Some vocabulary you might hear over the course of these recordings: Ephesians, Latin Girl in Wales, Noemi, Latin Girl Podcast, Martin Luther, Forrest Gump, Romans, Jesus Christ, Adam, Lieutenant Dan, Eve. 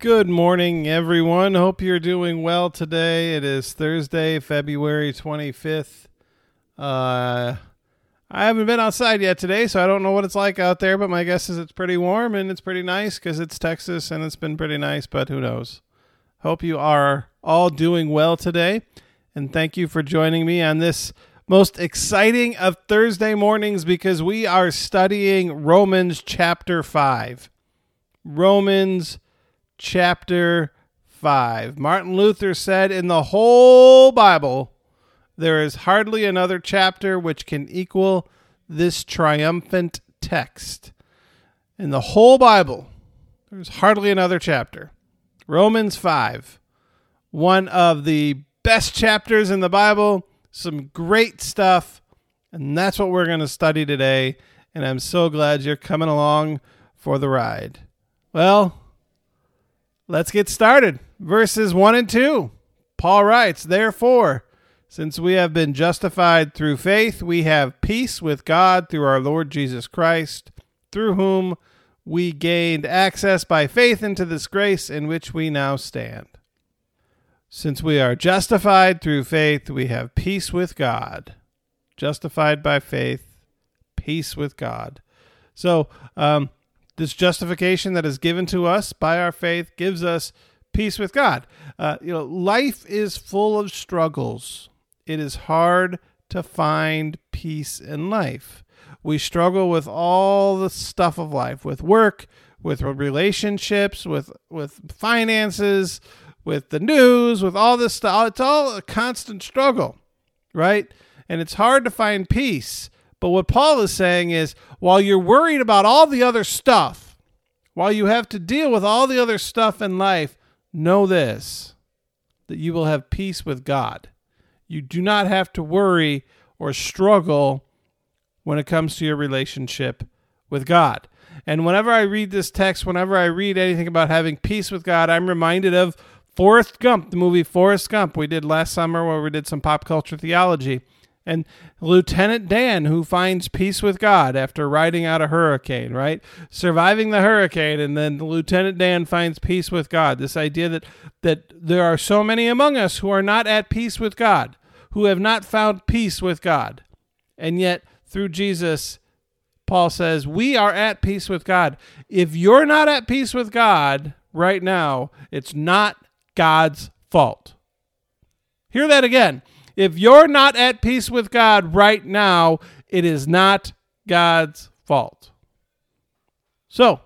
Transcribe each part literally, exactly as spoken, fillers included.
Good morning, everyone. Hope you're doing well today. It is Thursday, February twenty-fifth. Uh, I haven't been outside yet today, so I don't know what it's like out there, but my guess is it's pretty warm and it's pretty nice because it's Texas and it's been pretty nice, but who knows? Hope you are all doing well today, and thank you for joining me on this most exciting of Thursday mornings because we are studying Romans chapter five. Romans chapter five. Martin Luther said, "In the whole Bible, there is hardly another chapter which can equal this triumphant text." In the whole Bible, there's hardly another chapter. Romans five, one of the best chapters in the Bible, some great stuff, and that's what we're going to study today, and I'm so glad you're coming along for the ride. Well, let's get started. Verses one and two, Paul writes, "Therefore, since we have been justified through faith, we have peace with God through our Lord Jesus Christ, through whom we gained access by faith into this grace in which we now stand." Since we are justified through faith, we have peace with God. Justified by faith, peace with God. So, um, this justification that is given to us by our faith gives us peace with God. Uh, you know, life is full of struggles. It is hard to find peace in life. We struggle with all the stuff of life, with work, with relationships, with with finances, with the news, with all this stuff. It's all a constant struggle, right? And it's hard to find peace. But what Paul is saying is, while you're worried about all the other stuff, while you have to deal with all the other stuff in life, know this, that you will have peace with God. You do not have to worry or struggle when it comes to your relationship with God. And whenever I read this text, whenever I read anything about having peace with God, I'm reminded of Forrest Gump, the movie Forrest Gump we did last summer where we did some pop culture theology. And Lieutenant Dan, who finds peace with God after riding out a hurricane, right? Surviving the hurricane, and then Lieutenant Dan finds peace with God. This idea that that there are so many among us who are not at peace with God, who have not found peace with God. And yet, through Jesus, Paul says, we are at peace with God. If you're not at peace with God right now, it's not God's fault. Hear that again. If you're not at peace with God right now, it is not God's fault. So,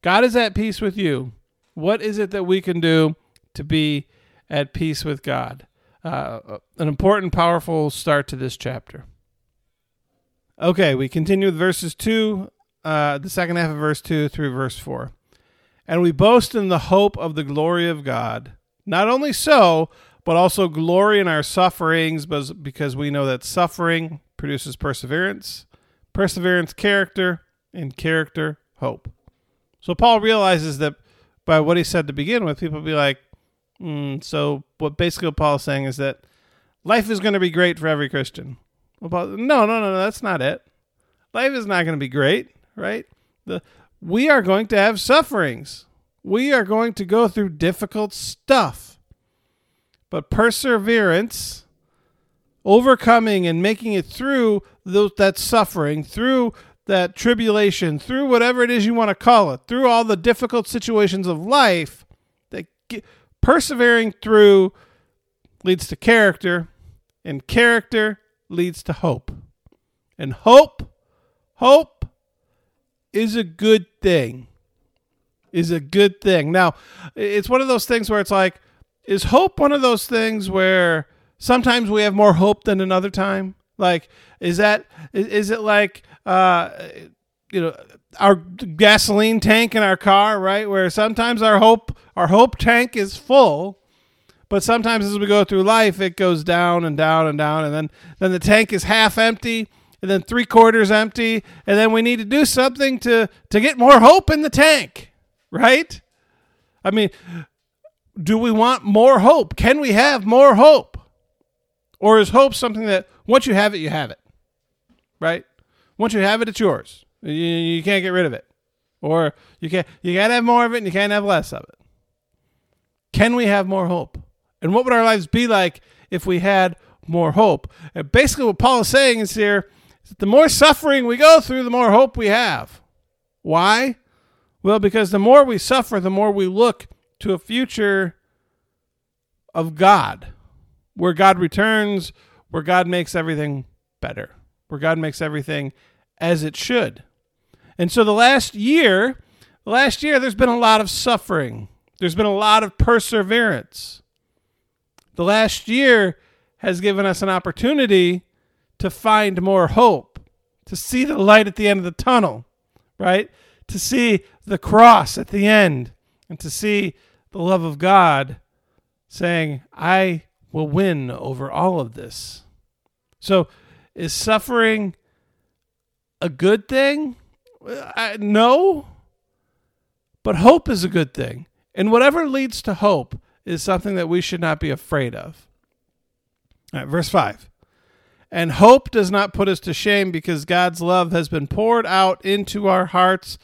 God is at peace with you. What is it that we can do to be at peace with God? Uh, an important, powerful start to this chapter. Okay, we continue with verses two, uh, the second half of verse two through verse four. "And we boast in the hope of the glory of God. Not only so, but also glory in our sufferings, because we know that suffering produces perseverance, perseverance, character, and character, hope." So Paul realizes that by what he said to begin with, people be like, mm, so what basically what Paul is saying is that life is going to be great for every Christian. Well, Paul, no, no, no, no, that's not it. Life is not going to be great, right? The, we are going to have sufferings. We are going to go through difficult stuff. But perseverance, overcoming and making it through those, that suffering, through that tribulation, through whatever it is you want to call it, through all the difficult situations of life, that get, persevering through leads to character, and character leads to hope. And hope, hope is a good thing, is a good thing. Now, it's one of those things where it's like, is hope one of those things where sometimes we have more hope than another time? Like, is that, is, is it like, uh, you know, our gasoline tank in our car, right? Where sometimes our hope, our hope tank is full, but sometimes as we go through life, it goes down and down and down. And then, then the tank is half empty and then three quarters empty. And then we need to do something to, to get more hope in the tank, right? I mean, do we want more hope? Can we have more hope? Or is hope something that once you have it, you have it, right? Once you have it, it's yours. You, you can't get rid of it. Or you can't, you got to have more of it and you can't have less of it. Can we have more hope? And what would our lives be like if we had more hope? And basically what Paul is saying is here is that the more suffering we go through, the more hope we have. Why? Well, because the more we suffer, the more we look to a future of God, where God returns, where God makes everything better, where God makes everything as it should. And so the last year, last year, there's been a lot of suffering. There's been a lot of perseverance. The last year has given us an opportunity to find more hope, to see the light at the end of the tunnel, right? To see the cross at the end and to see the love of God saying, I will win over all of this. So is suffering a good thing? I, no, but hope is a good thing. And whatever leads to hope is something that we should not be afraid of. All right, verse five. And hope does not put us to shame because God's love has been poured out into our hearts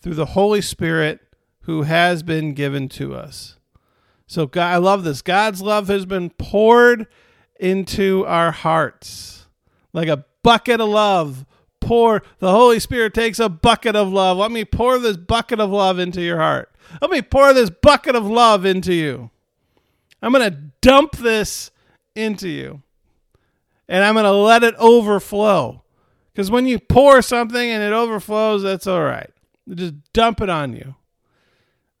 through the Holy Spirit who has been given to us. So God, I love this. God's love has been poured into our hearts like a bucket of love. Pour. The Holy Spirit takes a bucket of love. Let me pour this bucket of love into your heart. Let me pour this bucket of love into you. I'm going to dump this into you. And I'm going to let it overflow. Because when you pour something and it overflows, that's all right. You just dump it on you.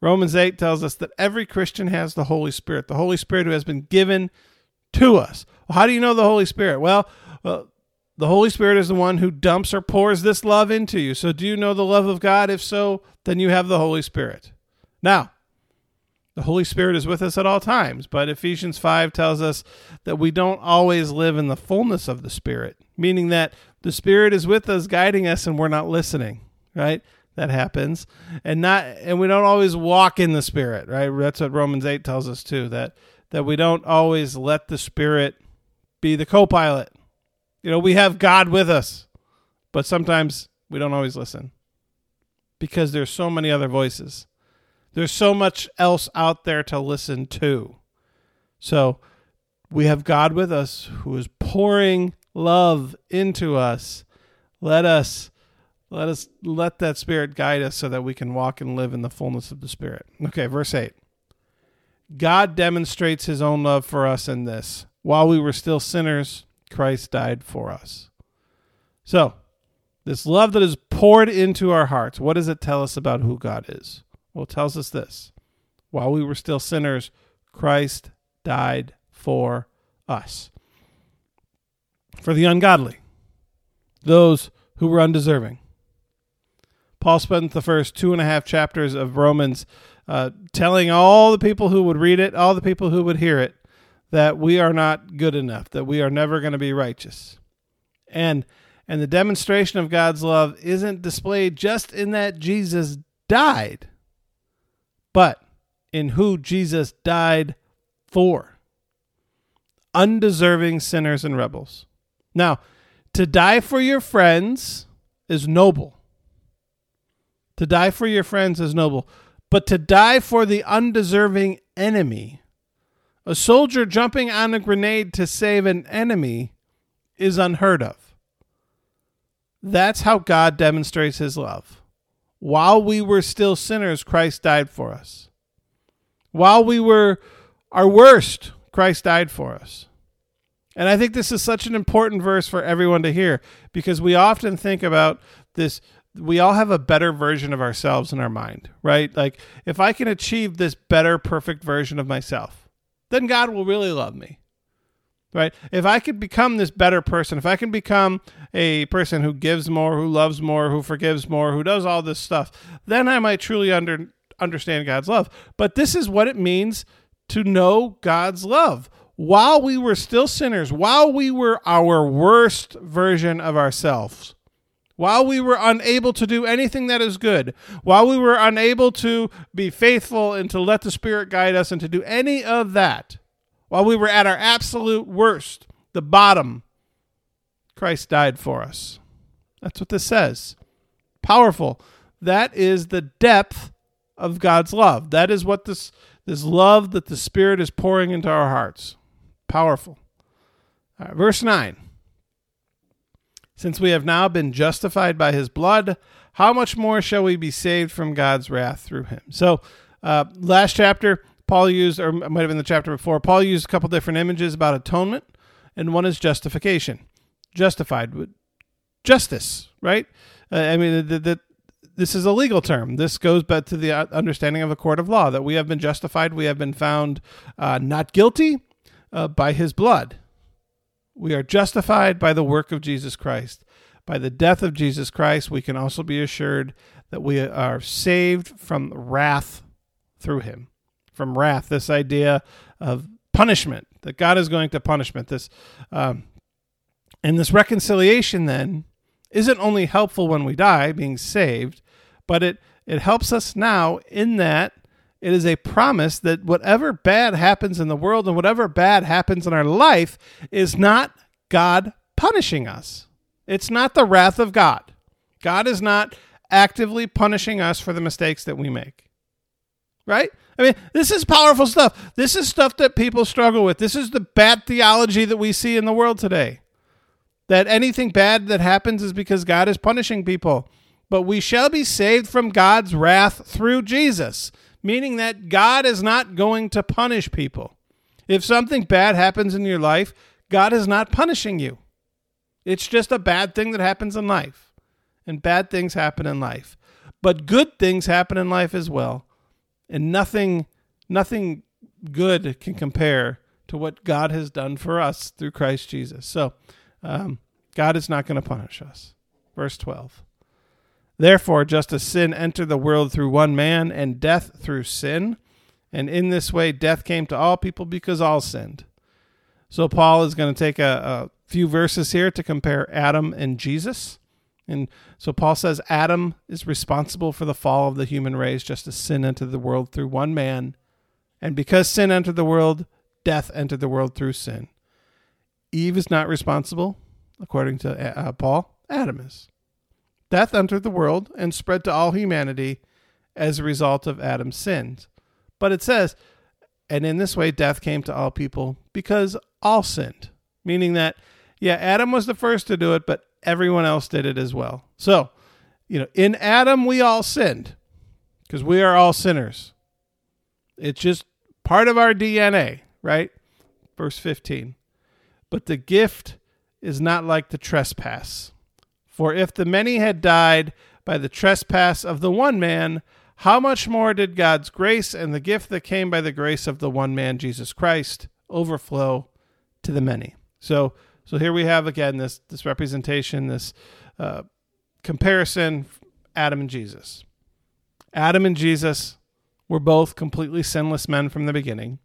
Romans eight tells us that every Christian has the Holy Spirit. The Holy Spirit who has been given to us. Well, how do you know the Holy Spirit? Well, well, the Holy Spirit is the one who dumps or pours this love into you. So do you know the love of God? If so, then you have the Holy Spirit. Now, the Holy Spirit is with us at all times, but Ephesians five tells us that we don't always live in the fullness of the Spirit, meaning that the Spirit is with us, guiding us, and we're not listening, right? That happens. And not, and we don't always walk in the Spirit, right? That's what Romans eight tells us too, that, that we don't always let the Spirit be the co-pilot. You know, we have God with us, but sometimes we don't always listen because there's so many other voices. There's so much else out there to listen to. So we have God with us who is pouring love into us. Let us let us let that Spirit guide us so that we can walk and live in the fullness of the Spirit. Okay, verse eight. God demonstrates his own love for us in this. While we were still sinners, Christ died for us. So this love that is poured into our hearts, what does it tell us about who God is? Well, it tells us this. While we were still sinners, Christ died for us. For the ungodly, those who were undeserving. Paul spent the first two and a half chapters of Romans uh, telling all the people who would read it, all the people who would hear it, that we are not good enough, that we are never going to be righteous. And, and the demonstration of God's love isn't displayed just in that Jesus died, but in who Jesus died for. Undeserving sinners and rebels. Now, to die for your friends is noble. To die for your friends is noble. But to die for the undeserving enemy, a soldier jumping on a grenade to save an enemy, is unheard of. That's how God demonstrates his love. While we were still sinners, Christ died for us. While we were our worst, Christ died for us. And I think this is such an important verse for everyone to hear because we often think about this. We all have a better version of ourselves in our mind, right? Like, if I can achieve this better, perfect version of myself, then God will really love me, right? If I could become this better person, if I can become a person who gives more, who loves more, who forgives more, who does all this stuff, then I might truly under, understand God's love. But this is what it means to know God's love. While we were still sinners, while we were our worst version of ourselves, while we were unable to do anything that is good, while we were unable to be faithful and to let the Spirit guide us and to do any of that, while we were at our absolute worst, the bottom, Christ died for us. That's what this says. Powerful. That is the depth of God's love. That is what this this love that the Spirit is pouring into our hearts. Powerful. All right, verse nine. Since we have now been justified by his blood, how much more shall we be saved from God's wrath through him? So uh, last chapter, Paul used, or it might have been the chapter before, Paul used a couple different images about atonement, and one is justification. Justified with justice, right? Uh, I mean, the, the, this is a legal term. This goes back to the understanding of a court of law, that we have been justified, we have been found uh, not guilty uh, by his blood. We are justified by the work of Jesus Christ. By the death of Jesus Christ, we can also be assured that we are saved from wrath through him. From wrath, this idea of punishment, that God is going to punishment. This, um, and this reconciliation then isn't only helpful when we die, being saved, but it, it helps us now in that it is a promise that whatever bad happens in the world and whatever bad happens in our life is not God punishing us. It's not the wrath of God. God is not actively punishing us for the mistakes that we make. Right? I mean, this is powerful stuff. This is stuff that people struggle with. This is the bad theology that we see in the world today. That anything bad that happens is because God is punishing people. But we shall be saved from God's wrath through Jesus, meaning that God is not going to punish people. If something bad happens in your life, God is not punishing you. It's just a bad thing that happens in life. And bad things happen in life. But good things happen in life as well. And nothing nothing good can compare to what God has done for us through Christ Jesus. So, um, God is not going to punish us. Verse twelve. Therefore, just as sin entered the world through one man, and death through sin, and in this way death came to all people because all sinned. So Paul is going to take a... a few verses here to compare Adam and Jesus. And so Paul says Adam is responsible for the fall of the human race, just as sin entered the world through one man. And because sin entered the world, death entered the world through sin. Eve is not responsible, according to uh, Paul. Adam is. Death entered the world and spread to all humanity as a result of Adam's sins. But it says, and in this way death came to all people because all sinned. Meaning that yeah, Adam was the first to do it, but everyone else did it as well. So, you know, in Adam, we all sinned because we are all sinners. It's just part of our D N A, right? Verse fifteen. But the gift is not like the trespass. For if the many had died by the trespass of the one man, how much more did God's grace and the gift that came by the grace of the one man, Jesus Christ, overflow to the many? So, So here we have, again, this this representation, this uh, comparison, Adam and Jesus. Adam and Jesus were both completely sinless men from the beginning,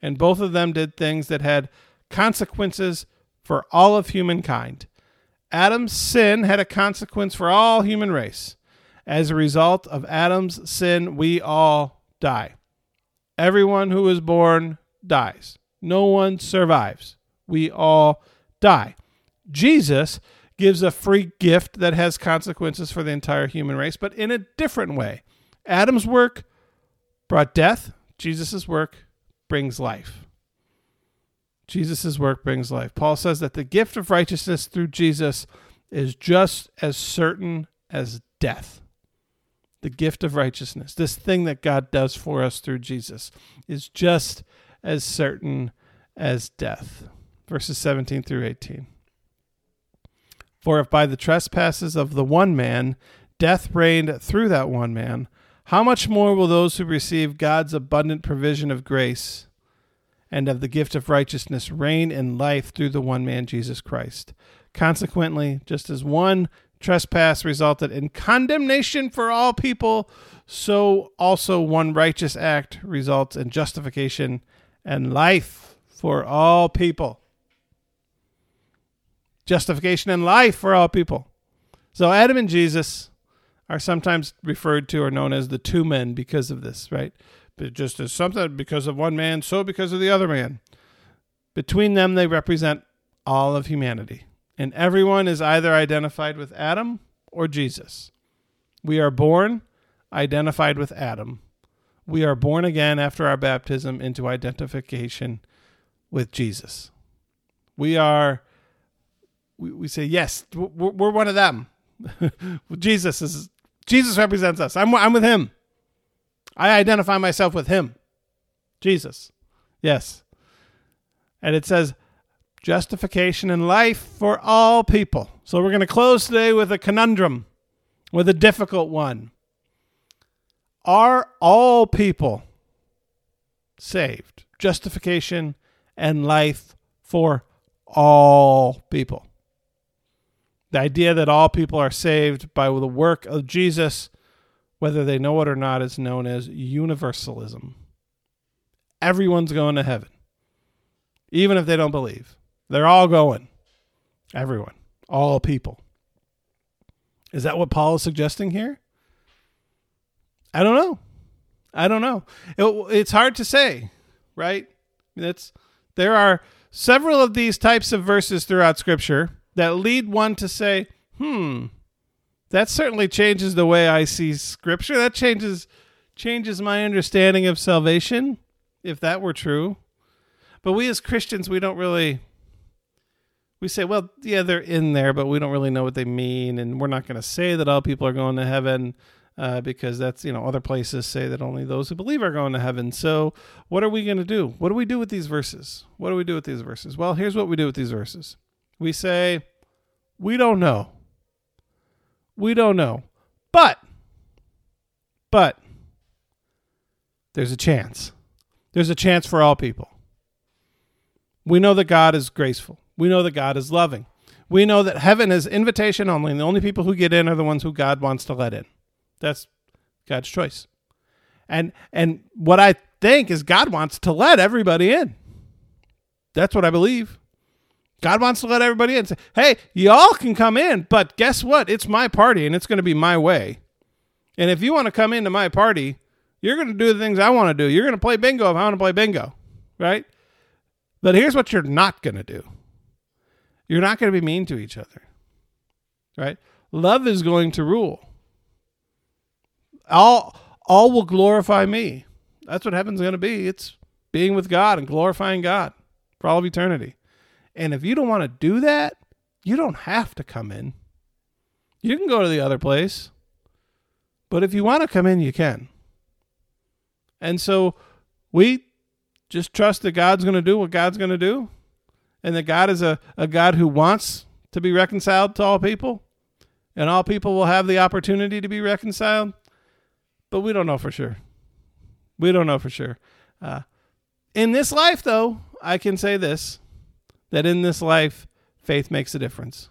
and both of them did things that had consequences for all of humankind. Adam's sin had a consequence for all human race. As a result of Adam's sin, we all die. Everyone who is born dies. No one survives. We all die. die. Jesus gives a free gift that has consequences for the entire human race, but in a different way. Adam's work brought death. Jesus's work brings life. Jesus's work brings life. Paul says that the gift of righteousness through Jesus is just as certain as death. The gift of righteousness, this thing that God does for us through Jesus, is just as certain as death. Verses seventeen through eighteen. For if by the trespasses of the one man, death reigned through that one man, how much more will those who receive God's abundant provision of grace and of the gift of righteousness reign in life through the one man, Jesus Christ? Consequently, just as one trespass resulted in condemnation for all people, so also one righteous act results in justification and life for all people. Justification and life for all people. So Adam and Jesus are sometimes referred to or known as the two men because of this, right? But just as something because of one man, so because of the other man. Between them, they represent all of humanity. And everyone is either identified with Adam or Jesus. We are born identified with Adam. We are born again after our baptism into identification with Jesus. We are, we, we say, yes, we're, we're one of them. Jesus is, Jesus represents us. I'm, I'm with him. I identify myself with him. Jesus. Yes. And it says, justification and life for all people. So we're going to close today with a conundrum, with a difficult one. Are all people saved? Justification and life for all people. The idea that all people are saved by the work of Jesus, whether they know it or not, is known as universalism. Everyone's going to heaven, even if they don't believe. They're all going. Everyone. All people. Is that what Paul is suggesting here? I don't know. I don't know. It, it's hard to say, right? It's, there are several of these types of verses throughout Scripture that lead one to say, hmm, that certainly changes the way I see Scripture. That changes changes my understanding of salvation, if that were true. But we as Christians, we don't really, we say, well, yeah, they're in there, but we don't really know what they mean. And we're not going to say that all people are going to heaven uh, because that's, you know, other places say that only those who believe are going to heaven. So what are we going to do? What do we do with these verses? What do we do with these verses? Well, here's what we do with these verses. We say, we don't know. We don't know. But, but there's a chance. There's a chance for all people. We know that God is graceful. We know that God is loving. We know that heaven is invitation only, and the only people who get in are the ones who God wants to let in. That's God's choice. And and what I think is God wants to let everybody in. That's what I believe. God wants to let everybody in. Say, hey, y'all can come in, but guess what? It's my party, and it's going to be my way. And if you want to come into my party, you're going to do the things I want to do. You're going to play bingo if I want to play bingo, right? But here's what you're not going to do. You're not going to be mean to each other, right? Love is going to rule. All, all will glorify me. That's what heaven's going to be. It's being with God and glorifying God for all of eternity. And if you don't want to do that, you don't have to come in. You can go to the other place. But if you want to come in, you can. And so we just trust that God's going to do what God's going to do, and that God is a, a God who wants to be reconciled to all people, and all people will have the opportunity to be reconciled, but we don't know for sure. We don't know for sure. Uh, in this life, though, I can say this, that in this life, faith makes a difference.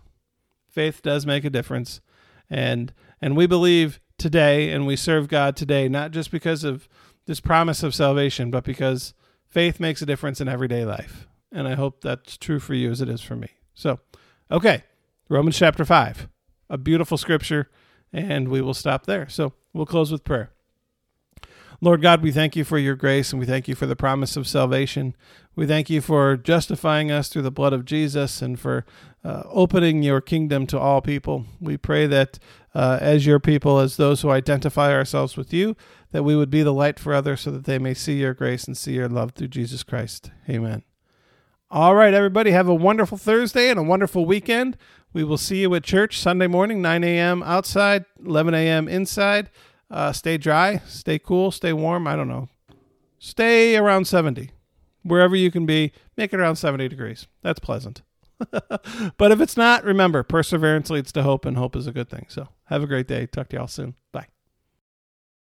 Faith does make a difference, and and we believe today, and we serve God today, not just because of this promise of salvation, but because faith makes a difference in everyday life, and I hope that's true for you as it is for me. So, okay, Romans chapter five, a beautiful scripture, and we will stop there. So we'll close with prayer. Lord God, we thank you for your grace, and we thank you for the promise of salvation. We thank you for justifying us through the blood of Jesus and for uh, opening your kingdom to all people. We pray that uh, as your people, as those who identify ourselves with you, that we would be the light for others so that they may see your grace and see your love through Jesus Christ. Amen. All right, everybody, have a wonderful Thursday and a wonderful weekend. We will see you at church Sunday morning, nine a.m. outside, eleven a.m. inside. Uh, stay dry, stay cool, stay warm. I don't know. Stay around seventy. Wherever you can be, make it around seventy degrees. That's pleasant. But if it's not, remember, perseverance leads to hope, and hope is a good thing. So have a great day. Talk to y'all soon. Bye.